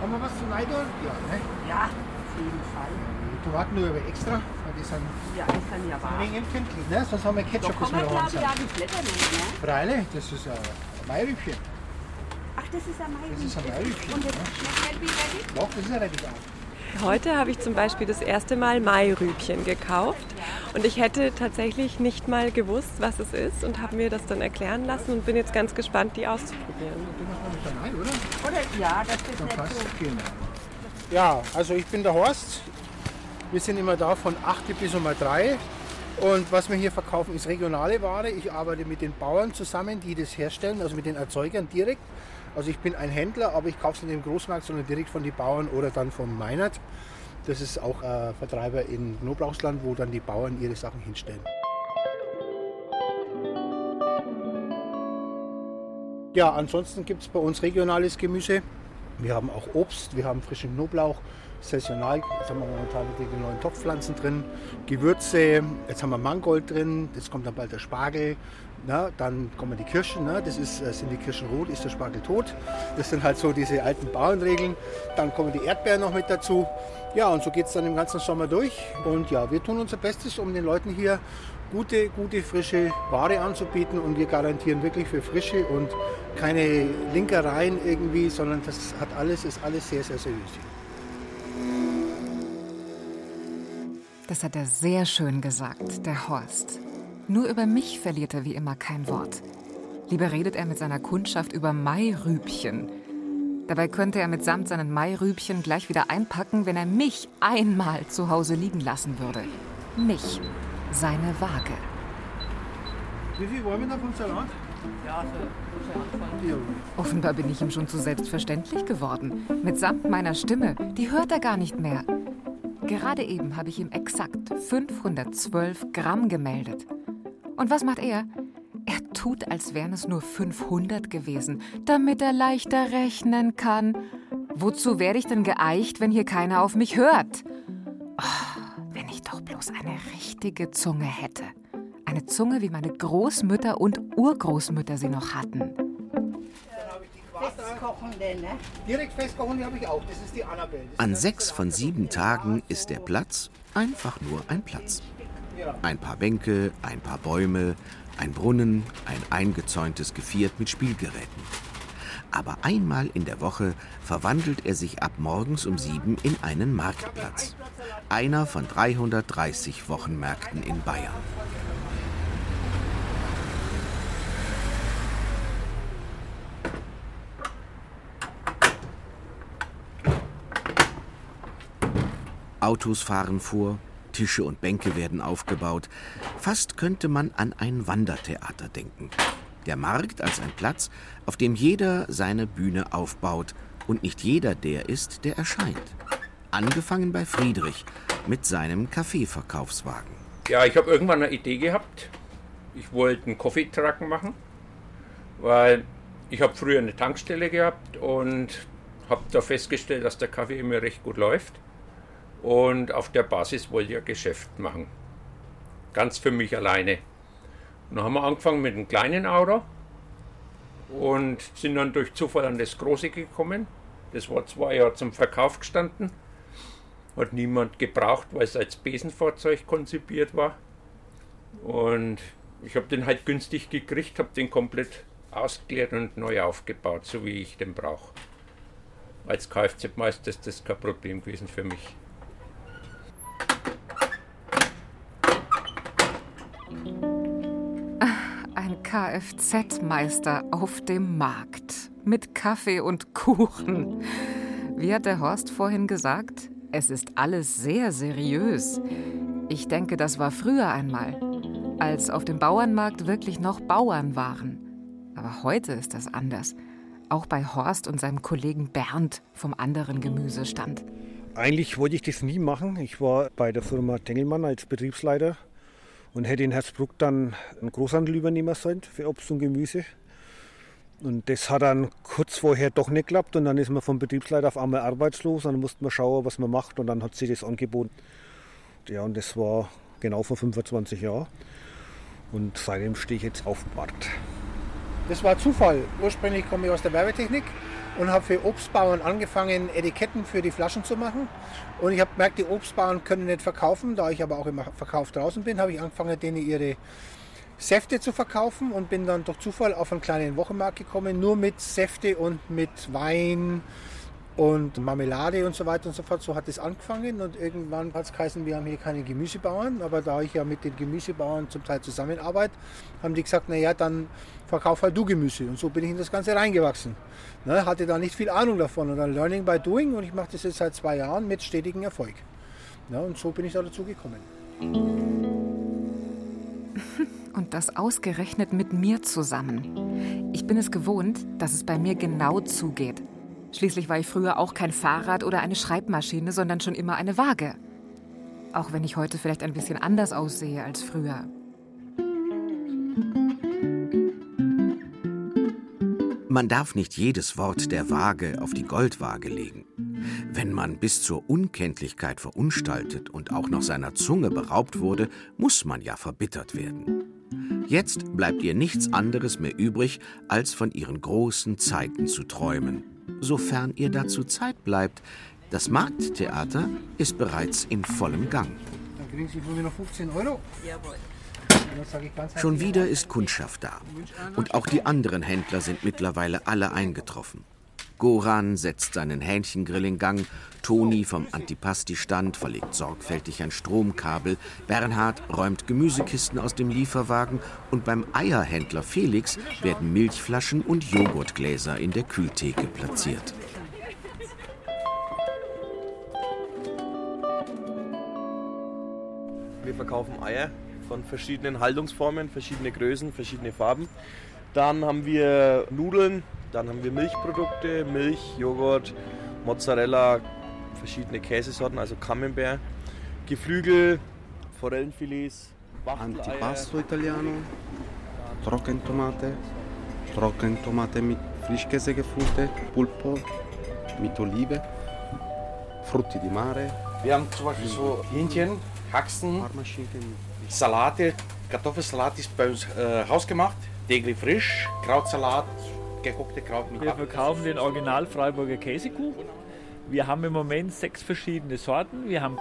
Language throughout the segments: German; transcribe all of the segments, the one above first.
Haben wir was zum Eintun? Ja, ne? Ja, auf jeden Fall. Die Tomaten nur extra, weil die sind ja, das sind ja wahr. Wegen empfindlich, ne? Sonst haben wir Ketchup, da was wir haben. Ja, die Blätter nicht, ne? Freilich, das ist ein Mairübchen. Ach, das ist ein Mairübchen. Das ist ein Mairübchen. Und das schmeckt nicht wie Doch, das ist ja richtig auch. Heute habe ich zum Beispiel das erste Mal Mairübchen gekauft und ich hätte tatsächlich nicht mal gewusst, was es ist und habe mir das dann erklären lassen und bin jetzt ganz gespannt, die auszuprobieren. Ja, das ist nett. Ja, also ich bin der Horst. Wir sind immer da von 8 bis um 3 und was wir hier verkaufen, ist regionale Ware. Ich arbeite mit den Bauern zusammen, die das herstellen, also mit den Erzeugern direkt. Also ich bin ein Händler, aber ich kaufe es nicht im Großmarkt, sondern direkt von den Bauern oder dann vom Meinert. Das ist auch ein Vertreiber in Knoblauchsland, wo dann die Bauern ihre Sachen hinstellen. Ja, ansonsten gibt es bei uns regionales Gemüse. Wir haben auch Obst, wir haben frischen Knoblauch, saisonal. Jetzt haben wir momentan die neuen Topfpflanzen drin, Gewürze, jetzt haben wir Mangold drin, jetzt kommt dann bald der Spargel, na, dann kommen die Kirschen, na, sind die Kirschen rot, ist der Spargel tot. Das sind halt so diese alten Bauernregeln. Dann kommen die Erdbeeren noch mit dazu. Ja, und so geht es dann den ganzen Sommer durch. Und ja, wir tun unser Bestes, um den Leuten hier gute, frische Ware anzubieten. Und wir garantieren wirklich für Frische und keine Linkereien irgendwie, sondern das ist alles sehr, sehr seriös. Das hat er sehr schön gesagt, der Horst. Nur über mich verliert er wie immer kein Wort. Lieber redet er mit seiner Kundschaft über Mairübchen. Dabei könnte er mitsamt seinen Mairübchen gleich wieder einpacken, wenn er mich einmal zu Hause liegen lassen würde. Mich, seine Waage. Wie viel wollen wir da vom Salat? Ja, offenbar bin ich ihm schon zu selbstverständlich geworden. Mitsamt meiner Stimme, die hört er gar nicht mehr. Gerade eben habe ich ihm exakt 512 Gramm gemeldet. Und was macht er? Er tut, als wären es nur 500 gewesen, damit er leichter rechnen kann. Wozu werde ich denn geeicht, wenn hier keiner auf mich hört? Oh, wenn ich doch bloß eine richtige Zunge hätte. Eine Zunge, wie meine Großmütter und Urgroßmütter sie noch hatten. Festkochende, ne? Direkt festkochende habe ich auch. Das ist die Annabelle. An 6 von 7 Tagen ist der Platz einfach nur ein Platz. Ein paar Bänke, ein paar Bäume, ein Brunnen, ein eingezäuntes Geviert mit Spielgeräten. Aber einmal in der Woche verwandelt er sich ab morgens um 7 in einen Marktplatz. Einer von 330 Wochenmärkten in Bayern. Autos fahren vor, Tische und Bänke werden aufgebaut. Fast könnte man an ein Wandertheater denken. Der Markt als ein Platz, auf dem jeder seine Bühne aufbaut und nicht jeder der ist, der erscheint. Angefangen bei Friedrich mit seinem Kaffeeverkaufswagen. Ja, ich habe irgendwann eine Idee gehabt. Ich wollte einen Coffee-Truck machen, weil ich habe früher eine Tankstelle gehabt und habe da festgestellt, dass der Kaffee immer recht gut läuft. Und auf der Basis wollte ich ein Geschäft machen. Ganz für mich alleine. Und dann haben wir angefangen mit einem kleinen Auto und sind dann durch Zufall an das Große gekommen. Das war 2 Jahre zum Verkauf gestanden. Hat niemand gebraucht, weil es als Besenfahrzeug konzipiert war. Und ich habe den halt günstig gekriegt, habe den komplett ausgeleert und neu aufgebaut, so wie ich den brauche. Als Kfz-Meister ist das kein Problem gewesen für mich. Ein Kfz-Meister auf dem Markt. Mit Kaffee und Kuchen. Wie hat der Horst vorhin gesagt? Es ist alles sehr seriös. Ich denke, das war früher einmal, als auf dem Bauernmarkt wirklich noch Bauern waren. Aber heute ist das anders. Auch bei Horst und seinem Kollegen Bernd vom anderen Gemüsestand. Eigentlich wollte ich das nie machen. Ich war bei der Firma Tengelmann als Betriebsleiter. Und hätte in Herzbruck dann einen Großhandel übernehmen sollen für Obst und Gemüse. Und das hat dann kurz vorher doch nicht geklappt. Und dann ist man vom Betriebsleiter auf einmal arbeitslos. Und dann musste man schauen, was man macht. Und dann hat sich das angeboten. Ja, und das war genau vor 25 Jahren. Und seitdem stehe ich jetzt auf dem Markt. Das war Zufall. Ursprünglich komme ich aus der Werbetechnik. und habe für Obstbauern angefangen, Etiketten für die Flaschen zu machen. Und ich habe gemerkt, die Obstbauern können nicht verkaufen. Da ich aber auch im Verkauf draußen bin, habe ich angefangen, denen ihre Säfte zu verkaufen und bin dann durch Zufall auf einen kleinen Wochenmarkt gekommen, nur mit Säfte und mit Wein und Marmelade und so weiter und so fort. So hat es angefangen und irgendwann hat es geheißen, wir haben hier keine Gemüsebauern, aber da ich ja mit den Gemüsebauern zum Teil zusammenarbeite, haben die gesagt, naja, dann verkauf halt du Gemüse, und so bin ich in das Ganze reingewachsen. Ne, hatte da nicht viel Ahnung davon und dann Learning by Doing, und ich mache das jetzt seit 2 Jahren mit stetigem Erfolg. Ne, und so bin ich da dazu gekommen. Und das ausgerechnet mit mir zusammen. Ich bin es gewohnt, dass es bei mir genau zugeht. Schließlich war ich früher auch kein Fahrrad oder eine Schreibmaschine, sondern schon immer eine Waage. Auch wenn ich heute vielleicht ein bisschen anders aussehe als früher. Man darf nicht jedes Wort der Waage auf die Goldwaage legen. Wenn man bis zur Unkenntlichkeit verunstaltet und auch noch seiner Zunge beraubt wurde, muss man ja verbittert werden. Jetzt bleibt ihr nichts anderes mehr übrig, als von ihren großen Zeiten zu träumen. Sofern ihr dazu Zeit bleibt. Das Markttheater ist bereits in vollem Gang. Dann kriegen Sie von mir noch 15 Euro. Jawohl. Schon wieder ist Kundschaft da. Und auch die anderen Händler sind mittlerweile alle eingetroffen. Goran setzt seinen Hähnchengrill in Gang, Toni vom Antipasti-Stand verlegt sorgfältig ein Stromkabel, Bernhard räumt Gemüsekisten aus dem Lieferwagen und beim Eierhändler Felix werden Milchflaschen und Joghurtgläser in der Kühltheke platziert. Wir verkaufen Eier von verschiedenen Haltungsformen, verschiedene Größen, verschiedene Farben. Dann haben wir Nudeln. Dann haben wir Milchprodukte, Milch, Joghurt, Mozzarella, verschiedene Käsesorten, also Camembert, Geflügel, Forellenfilets, Wachteleier. Antipasto Italiano, Trockentomate mit Frischkäse gefüllte, Pulpo mit Olive, Frutti di Mare. Wir haben zum Beispiel so Hähnchen, Haxen, Salate, Kartoffelsalat ist bei uns hausgemacht, täglich frisch, Krautsalat. Wir verkaufen den Original Freiburger Käsekuchen. Wir haben im Moment 6 verschiedene Sorten. Wir haben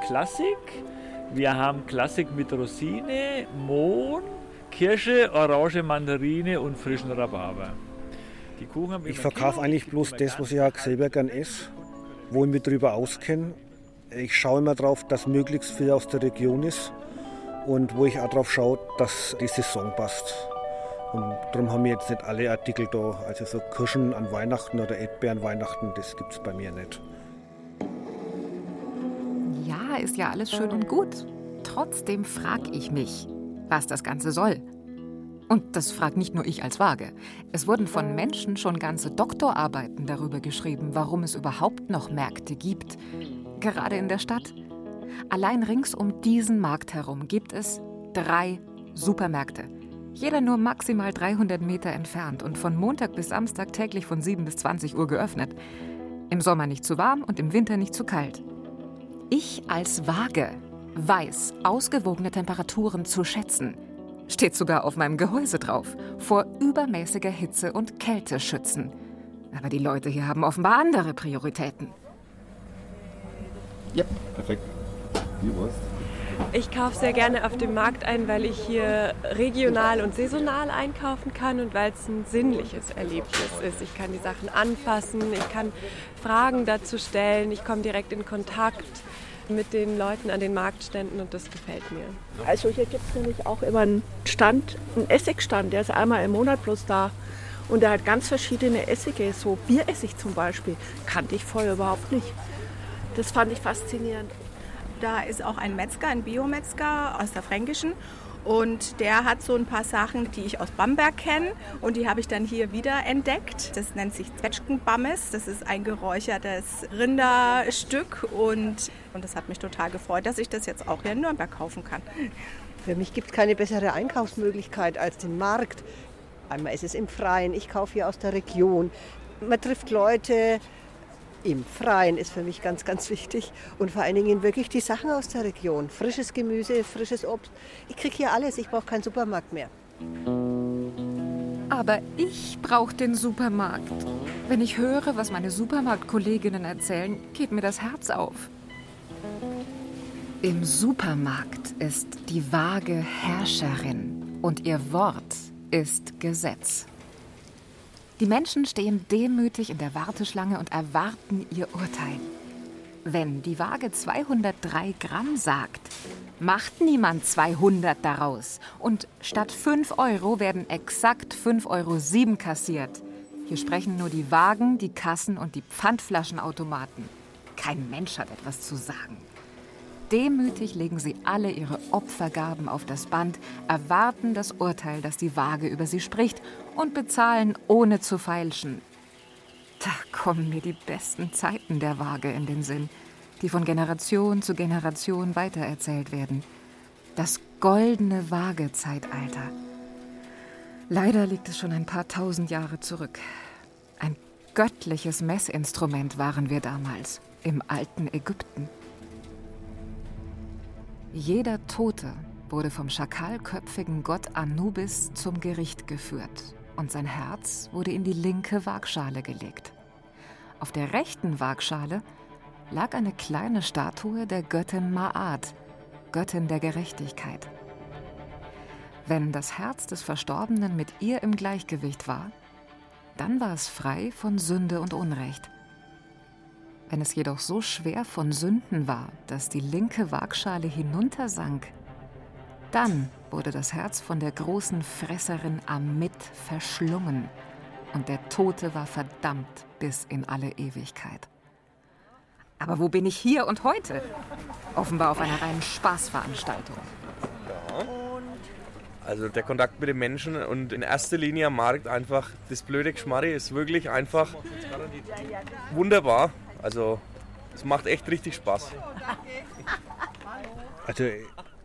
Klassik, mit Rosine, Mohn, Kirsche, Orange, Mandarine und frischen Rhabarber. Die Kuchen haben ich verkaufe eigentlich bloß das, was ich auch selber gern esse, wo ich mich drüber auskenne. Ich schaue immer drauf, dass möglichst viel aus der Region ist und wo ich auch drauf schaue, dass die Saison passt. Und darum haben wir jetzt nicht alle Artikel da, also so Kirschen an Weihnachten oder Erdbeeren an Weihnachten, das gibt es bei mir nicht. Ja, ist ja alles schön und gut. Trotzdem frage ich mich, was das Ganze soll. Und das fragt nicht nur ich als Waage. Es wurden von Menschen schon ganze Doktorarbeiten darüber geschrieben, warum es überhaupt noch Märkte gibt. Gerade in der Stadt. Allein rings um diesen Markt herum gibt es 3 Supermärkte. Jeder nur maximal 300 Meter entfernt und von Montag bis Samstag täglich von 7 bis 20 Uhr geöffnet. Im Sommer nicht zu warm und im Winter nicht zu kalt. Ich als Waage weiß, ausgewogene Temperaturen zu schätzen. Steht sogar auf meinem Gehäuse drauf. Vor übermäßiger Hitze und Kälte schützen. Aber die Leute hier haben offenbar andere Prioritäten. Ja, perfekt. Die Wurst. Ich kaufe sehr gerne auf dem Markt ein, weil ich hier regional und saisonal einkaufen kann und weil es ein sinnliches Erlebnis ist. Ich kann die Sachen anfassen, ich kann Fragen dazu stellen, ich komme direkt in Kontakt mit den Leuten an den Marktständen und das gefällt mir. Also hier gibt es nämlich auch immer einen Stand, einen Essigstand, der ist einmal im Monat bloß da. Und der hat ganz verschiedene Essige, so Bieressig zum Beispiel, kannte ich vorher überhaupt nicht. Das fand ich faszinierend. Da ist auch ein Metzger, ein Biometzger aus der Fränkischen und der hat so ein paar Sachen, die ich aus Bamberg kenne und die habe ich dann hier wieder entdeckt. Das nennt sich Zwetschgenbammes, das ist ein geräuchertes Rinderstück und das hat mich total gefreut, dass ich das jetzt auch hier in Nürnberg kaufen kann. Für mich gibt es keine bessere Einkaufsmöglichkeit als den Markt. Einmal ist es im Freien, ich kaufe hier aus der Region, man trifft Leute. Im Freien ist für mich ganz, ganz wichtig und vor allen Dingen wirklich die Sachen aus der Region. Frisches Gemüse, frisches Obst. Ich kriege hier alles, ich brauche keinen Supermarkt mehr. Aber ich brauche den Supermarkt. Wenn ich höre, was meine Supermarktkolleginnen erzählen, geht mir das Herz auf. Im Supermarkt ist die Waage Herrscherin und ihr Wort ist Gesetz. Die Menschen stehen demütig in der Warteschlange und erwarten ihr Urteil. Wenn die Waage 203 Gramm sagt, macht niemand 200 daraus. Und statt 5 € werden exakt 5,07 € kassiert. Hier sprechen nur die Wagen, die Kassen und die Pfandflaschenautomaten. Kein Mensch hat etwas zu sagen. Demütig legen sie alle ihre Opfergaben auf das Band, erwarten das Urteil, das die Waage über sie spricht, und bezahlen, ohne zu feilschen. Da kommen mir die besten Zeiten der Waage in den Sinn, die von Generation zu Generation weitererzählt werden. Das goldene Waagezeitalter. Leider liegt es schon ein paar tausend Jahre zurück. Ein göttliches Messinstrument waren wir damals, im alten Ägypten. Jeder Tote wurde vom schakalköpfigen Gott Anubis zum Gericht geführt und sein Herz wurde in die linke Waagschale gelegt. Auf der rechten Waagschale lag eine kleine Statue der Göttin Maat, Göttin der Gerechtigkeit. Wenn das Herz des Verstorbenen mit ihr im Gleichgewicht war, dann war es frei von Sünde und Unrecht. Wenn es jedoch so schwer von Sünden war, dass die linke Waagschale hinuntersank, dann wurde das Herz von der großen Fresserin Amit verschlungen und der Tote war verdammt bis in alle Ewigkeit. Aber wo bin ich hier und heute? Offenbar auf einer reinen Spaßveranstaltung. Ja. Also der Kontakt mit den Menschen und in erster Linie am Markt einfach, das blöde Geschmarri ist wirklich einfach wunderbar. Also es macht echt richtig Spaß. Also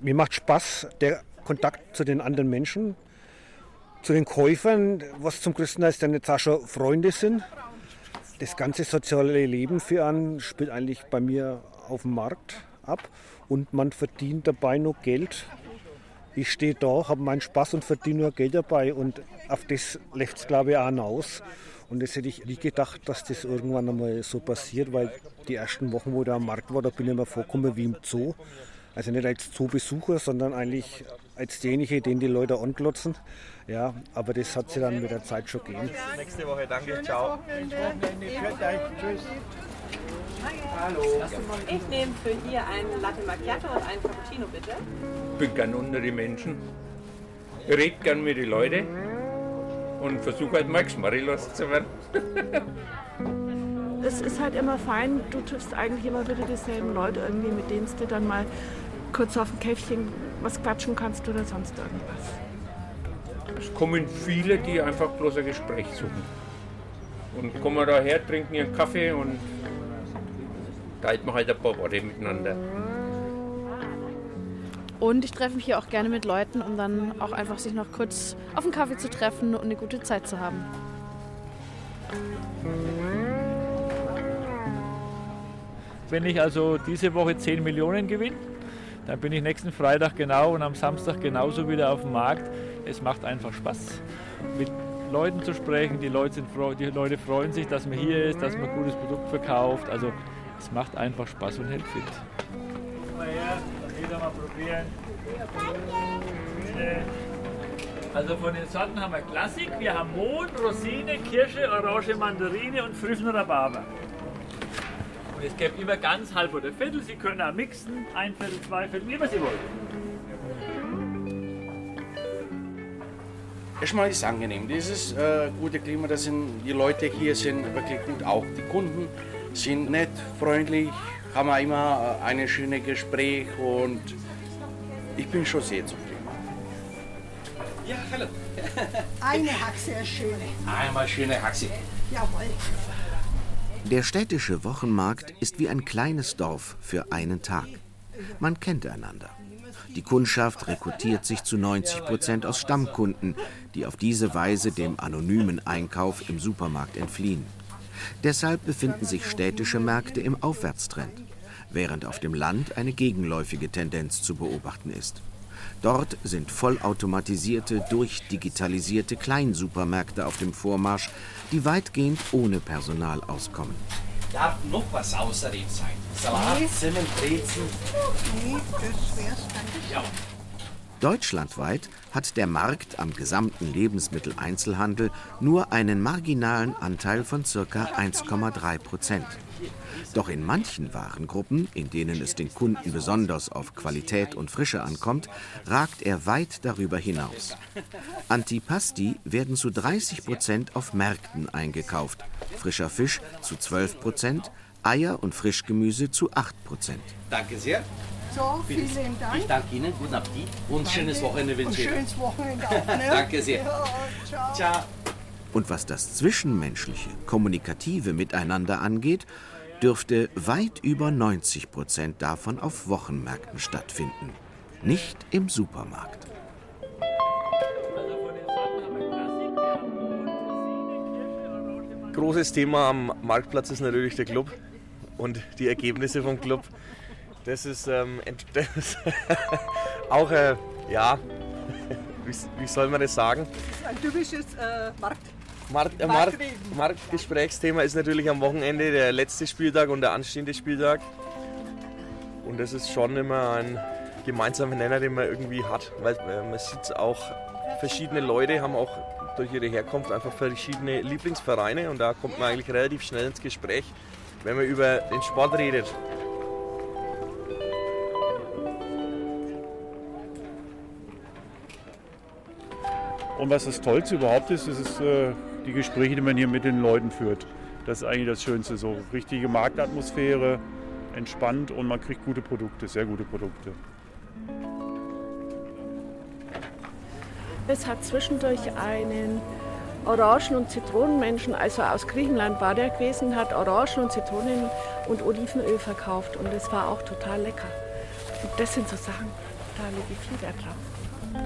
mir macht Spaß der Kontakt zu den anderen Menschen, zu den Käufern, was zum größten heißt, deine Tasche Freunde sind. Das ganze soziale Leben für einen spielt eigentlich bei mir auf dem Markt ab und man verdient dabei nur Geld. Ich stehe da, habe meinen Spaß und verdiene nur Geld dabei und auf das läuft es, glaube ich, auch hinaus. Und das hätte ich nie gedacht, dass das irgendwann einmal so passiert, weil die ersten Wochen, wo ich am Markt war, da bin ich mir vorgekommen wie im Zoo. Also nicht als Zoobesucher, sondern eigentlich als derjenige, den die Leute anklotzen. Ja, aber das hat sich dann mit der Zeit schon gegeben. Nächste Woche, danke, ciao. Tschüss. Hallo. Ich nehme für hier einen Latte Macchiato und einen Cappuccino, bitte. Ich bin gern unter die Menschen. Ich rede gern mit den Leuten. Und versuche halt Max Marillos zu werden. Es ist halt immer fein, du triffst eigentlich immer wieder dieselben Leute irgendwie, mit denen du dann mal kurz auf ein Käffchen was quatschen kannst oder sonst irgendwas. Es kommen viele, die einfach bloß ein Gespräch suchen. Und kommen daher, trinken ihren Kaffee und da hält man halt ein paar Worte miteinander. Und ich treffe mich hier auch gerne mit Leuten, um dann auch einfach sich noch kurz auf einen Kaffee zu treffen und eine gute Zeit zu haben. Wenn ich also diese Woche 10 Millionen gewinne, dann bin ich nächsten Freitag genau und am Samstag genauso wieder auf dem Markt. Es macht einfach Spaß, mit Leuten zu sprechen. Die Leute freuen sich, dass man hier ist, dass man ein gutes Produkt verkauft. Also es macht einfach Spaß und hält fit. Mal probieren. Also von den Sorten haben wir Klassik, wir haben Mohn, Rosine, Kirsche, Orange, Mandarine und frischen Rhabarber. Und es gibt immer ganz, halb oder Viertel, Sie können auch mixen, ein Viertel, zwei Viertel, wie immer Sie wollen. Erstmal ist es angenehm, dieses gute Klima, das sind die Leute hier sind wirklich gut, auch die Kunden sind nett, freundlich. Haben wir immer ein schönes Gespräch und ich bin schon sehr zufrieden. Ja, hallo. Eine Haxe, eine schöne. Einmal schöne Haxe. Jawohl. Der städtische Wochenmarkt ist wie ein kleines Dorf für einen Tag. Man kennt einander. Die Kundschaft rekrutiert sich zu 90% aus Stammkunden, die auf diese Weise dem anonymen Einkauf im Supermarkt entfliehen. Deshalb befinden sich städtische Märkte im Aufwärtstrend, während auf dem Land eine gegenläufige Tendenz zu beobachten ist. Dort sind vollautomatisierte, durchdigitalisierte Kleinsupermärkte auf dem Vormarsch, die weitgehend ohne Personal auskommen. Darf noch was außerdem sein? Salat, Zimmer, Brezen. Okay, das wär's, danke. Ja. Deutschlandweit hat der Markt am gesamten Lebensmitteleinzelhandel nur einen marginalen Anteil von ca. 1,3%. Doch in manchen Warengruppen, in denen es den Kunden besonders auf Qualität und Frische ankommt, ragt er weit darüber hinaus. Antipasti werden zu 30% auf Märkten eingekauft, frischer Fisch zu 12%, Eier und Frischgemüse zu 8%. Danke sehr. So, vielen Dank. Ich danke Ihnen, guten Appetit und schönes Wochenende wünsche ich. Schönes Wochenende auch, ne? Danke sehr. Ja, ciao. Ciao. Und was das zwischenmenschliche, kommunikative Miteinander angeht, dürfte weit über 90% davon auf Wochenmärkten stattfinden, nicht im Supermarkt. Großes Thema am Marktplatz ist natürlich der Club und die Ergebnisse vom Club. Das ist auch, ja, wie soll man das sagen? Ein typisches Marktgesprächsthema ist natürlich am Wochenende der letzte Spieltag und der anstehende Spieltag. Und das ist schon immer ein gemeinsamer Nenner, den man irgendwie hat. Weil man sieht auch, verschiedene Leute haben auch durch ihre Herkunft einfach verschiedene Lieblingsvereine. Und da kommt man eigentlich relativ schnell ins Gespräch, wenn man über den Sport redet. Und was das Tollste überhaupt ist, das ist die Gespräche, die man hier mit den Leuten führt. Das ist eigentlich das Schönste. So richtige Marktatmosphäre, entspannt und man kriegt gute Produkte, sehr gute Produkte. Es hat zwischendurch einen Orangen- und Zitronenmenschen, also aus Griechenland war der gewesen, hat Orangen und Zitronen und Olivenöl verkauft und es war auch total lecker. Und das sind so Sachen, da lege ich viel Wert drauf.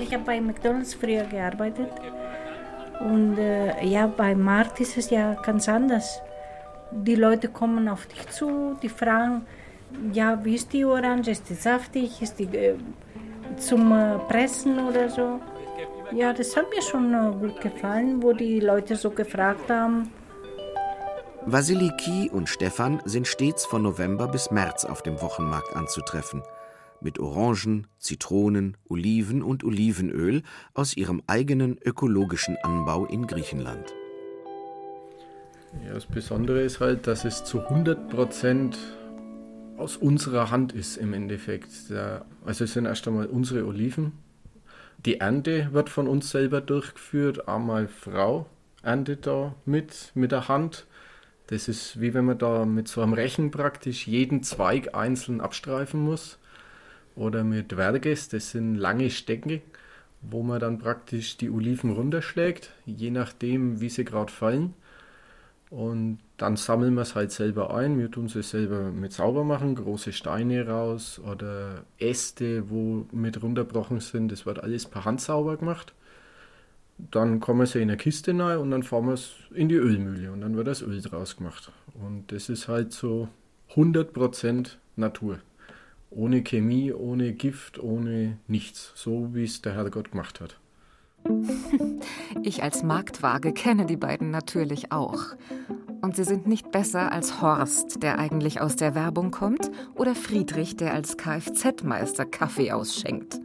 Ich habe bei McDonald's früher gearbeitet und ja, beim Markt ist es ja ganz anders. Die Leute kommen auf dich zu, die fragen, ja, wie ist die Orange, ist die saftig, ist die zum Pressen oder so. Ja, das hat mir schon gut gefallen, wo die Leute so gefragt haben. Vasiliki und Stefan sind stets von November bis März auf dem Wochenmarkt anzutreffen. Mit Orangen, Zitronen, Oliven und Olivenöl aus ihrem eigenen ökologischen Anbau in Griechenland. Ja, das Besondere ist halt, dass es zu 100% aus unserer Hand ist im Endeffekt. Also es sind erst einmal unsere Oliven. Die Ernte wird von uns selber durchgeführt. Einmal Frau erntet da mit der Hand. Das ist wie wenn man da mit so einem Rechen praktisch jeden Zweig einzeln abstreifen muss. Oder mit Verges, das sind lange Stecken, wo man dann praktisch die Oliven runterschlägt, je nachdem, wie sie gerade fallen. Und dann sammeln wir es halt selber ein, wir tun es selber mit sauber machen, große Steine raus oder Äste, wo mit runterbrochen sind, das wird alles per Hand sauber gemacht. Dann kommen sie in eine Kiste rein und dann fahren wir es in die Ölmühle und dann wird das Öl draus gemacht. Und das ist halt so 100% Natur. Ohne Chemie, ohne Gift, ohne nichts. So, wie es der Herrgott gemacht hat. Ich als Marktwaage kenne die beiden natürlich auch. Und sie sind nicht besser als Horst, der eigentlich aus der Werbung kommt, oder Friedrich, der als Kfz-Meister Kaffee ausschenkt.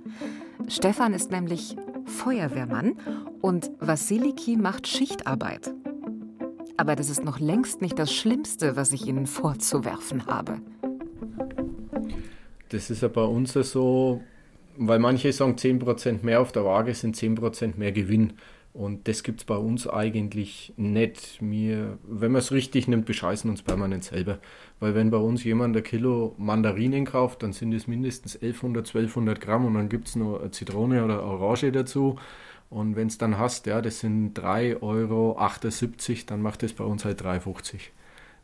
Stefan ist nämlich Feuerwehrmann und Vasiliki macht Schichtarbeit. Aber das ist noch längst nicht das Schlimmste, was ich ihnen vorzuwerfen habe. Das ist ja bei uns so, weil manche sagen, 10% mehr auf der Waage sind 10% mehr Gewinn. Und das gibt es bei uns eigentlich nicht. Wir, wenn man es richtig nimmt, bescheißen uns permanent selber. Weil wenn bei uns jemand ein Kilo Mandarinen kauft, dann sind es mindestens 1100, 1200 Gramm und dann gibt es noch eine Zitrone oder Orange dazu. Und wenn es dann hast, ja, das sind 3,78 Euro, dann macht das bei uns halt 3,50 €.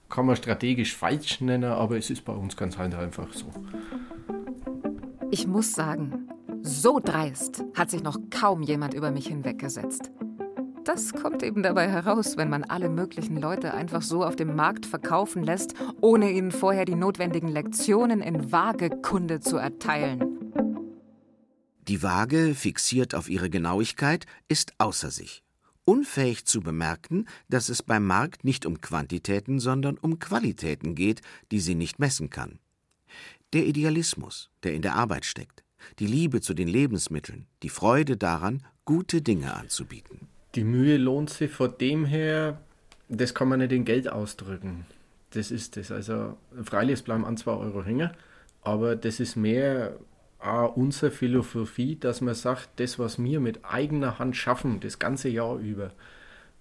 Kann man strategisch falsch nennen, aber es ist bei uns ganz einfach so. Ich muss sagen, so dreist hat sich noch kaum jemand über mich hinweggesetzt. Das kommt eben dabei heraus, wenn man alle möglichen Leute einfach so auf dem Markt verkaufen lässt, ohne ihnen vorher die notwendigen Lektionen in Waagekunde zu erteilen. Die Waage, fixiert auf ihre Genauigkeit, ist außer sich. Unfähig zu bemerken, dass es beim Markt nicht um Quantitäten, sondern um Qualitäten geht, die sie nicht messen kann. Der Idealismus, der in der Arbeit steckt, die Liebe zu den Lebensmitteln, die Freude daran, gute Dinge anzubieten. Die Mühe lohnt sich von dem her, das kann man nicht in Geld ausdrücken. Das ist das. Also freilich bleiben an 2 Euro hängen, aber das ist mehr auch unsere Philosophie, dass man sagt, das, was wir mit eigener Hand schaffen, das ganze Jahr über,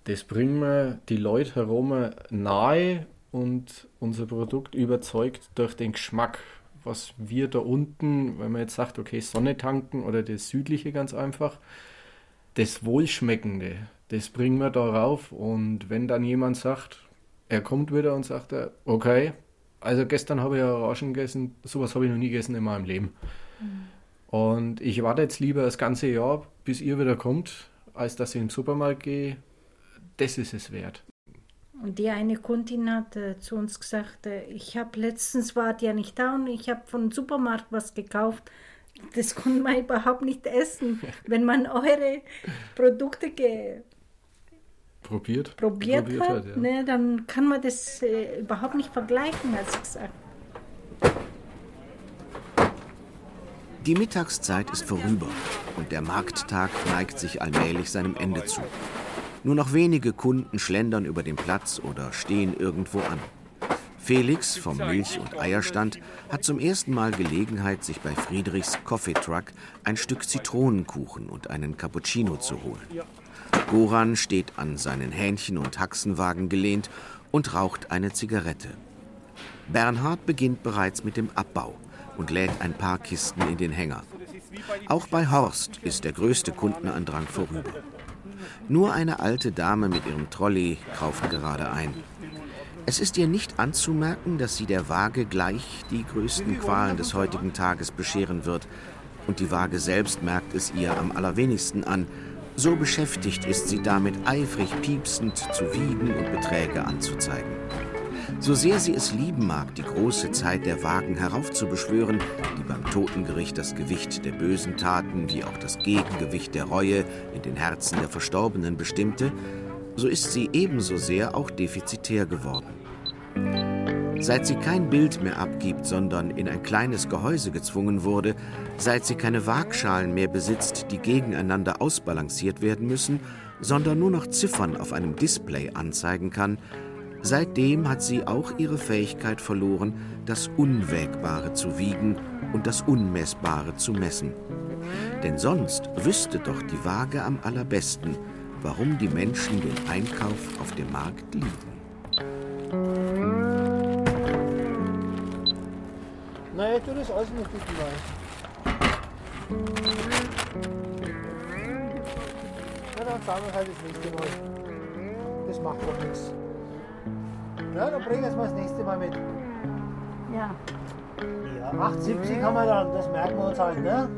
das bringen wir die Leute herum nahe und unser Produkt überzeugt durch den Geschmack, was wir da unten, wenn man jetzt sagt, okay, Sonne tanken oder das Südliche ganz einfach, das Wohlschmeckende, das bringen wir da rauf. Und wenn dann jemand sagt, er kommt wieder und sagt, okay, also gestern habe ich Orangen gegessen, sowas habe ich noch nie gegessen in meinem Leben. Mhm. Und ich warte jetzt lieber das ganze Jahr, bis ihr wieder kommt, als dass ich im Supermarkt gehe. Das ist es wert. Und die eine Kundin hat zu uns gesagt, ich habe letztens, wart ja nicht da und ich habe vom Supermarkt was gekauft. Das konnte man überhaupt nicht essen, wenn man eure Produkte probiert hat. Ja. Ne, dann kann man das überhaupt nicht vergleichen, als ich gesagt. Die Mittagszeit ist vorüber und der Markttag neigt sich allmählich seinem Ende zu. Nur noch wenige Kunden schlendern über den Platz oder stehen irgendwo an. Felix vom Milch- und Eierstand hat zum ersten Mal Gelegenheit, sich bei Friedrichs Coffee Truck ein Stück Zitronenkuchen und einen Cappuccino zu holen. Goran steht an seinen Hähnchen- und Haxenwagen gelehnt und raucht eine Zigarette. Bernhard beginnt bereits mit dem Abbau und lädt ein paar Kisten in den Hänger. Auch bei Horst ist der größte Kundenandrang vorüber. Nur eine alte Dame mit ihrem Trolley kauft gerade ein. Es ist ihr nicht anzumerken, dass sie der Waage gleich die größten Qualen des heutigen Tages bescheren wird. Und die Waage selbst merkt es ihr am allerwenigsten an. So beschäftigt ist sie damit, eifrig piepsend zu wiegen und Beträge anzuzeigen. So sehr sie es lieben mag, die große Zeit der Waagen heraufzubeschwören, die beim Totengericht das Gewicht der bösen Taten wie auch das Gegengewicht der Reue in den Herzen der Verstorbenen bestimmte, so ist sie ebenso sehr auch defizitär geworden. Seit sie kein Bild mehr abgibt, sondern in ein kleines Gehäuse gezwungen wurde, seit sie keine Waagschalen mehr besitzt, die gegeneinander ausbalanciert werden müssen, sondern nur noch Ziffern auf einem Display anzeigen kann, seitdem hat sie auch ihre Fähigkeit verloren, das Unwägbare zu wiegen und das Unmessbare zu messen. Denn sonst wüsste doch die Waage am allerbesten, warum die Menschen den Einkauf auf dem Markt lieben. Naja, du das alles nicht gut dabei. Ja, dann sagen wir halt das nächste Mal. Das macht doch nichts. Ja, dann bringen wir es mal das nächste Mal mit. Ja. Ja, 8,70 haben wir dann, das merken wir uns halt, ne?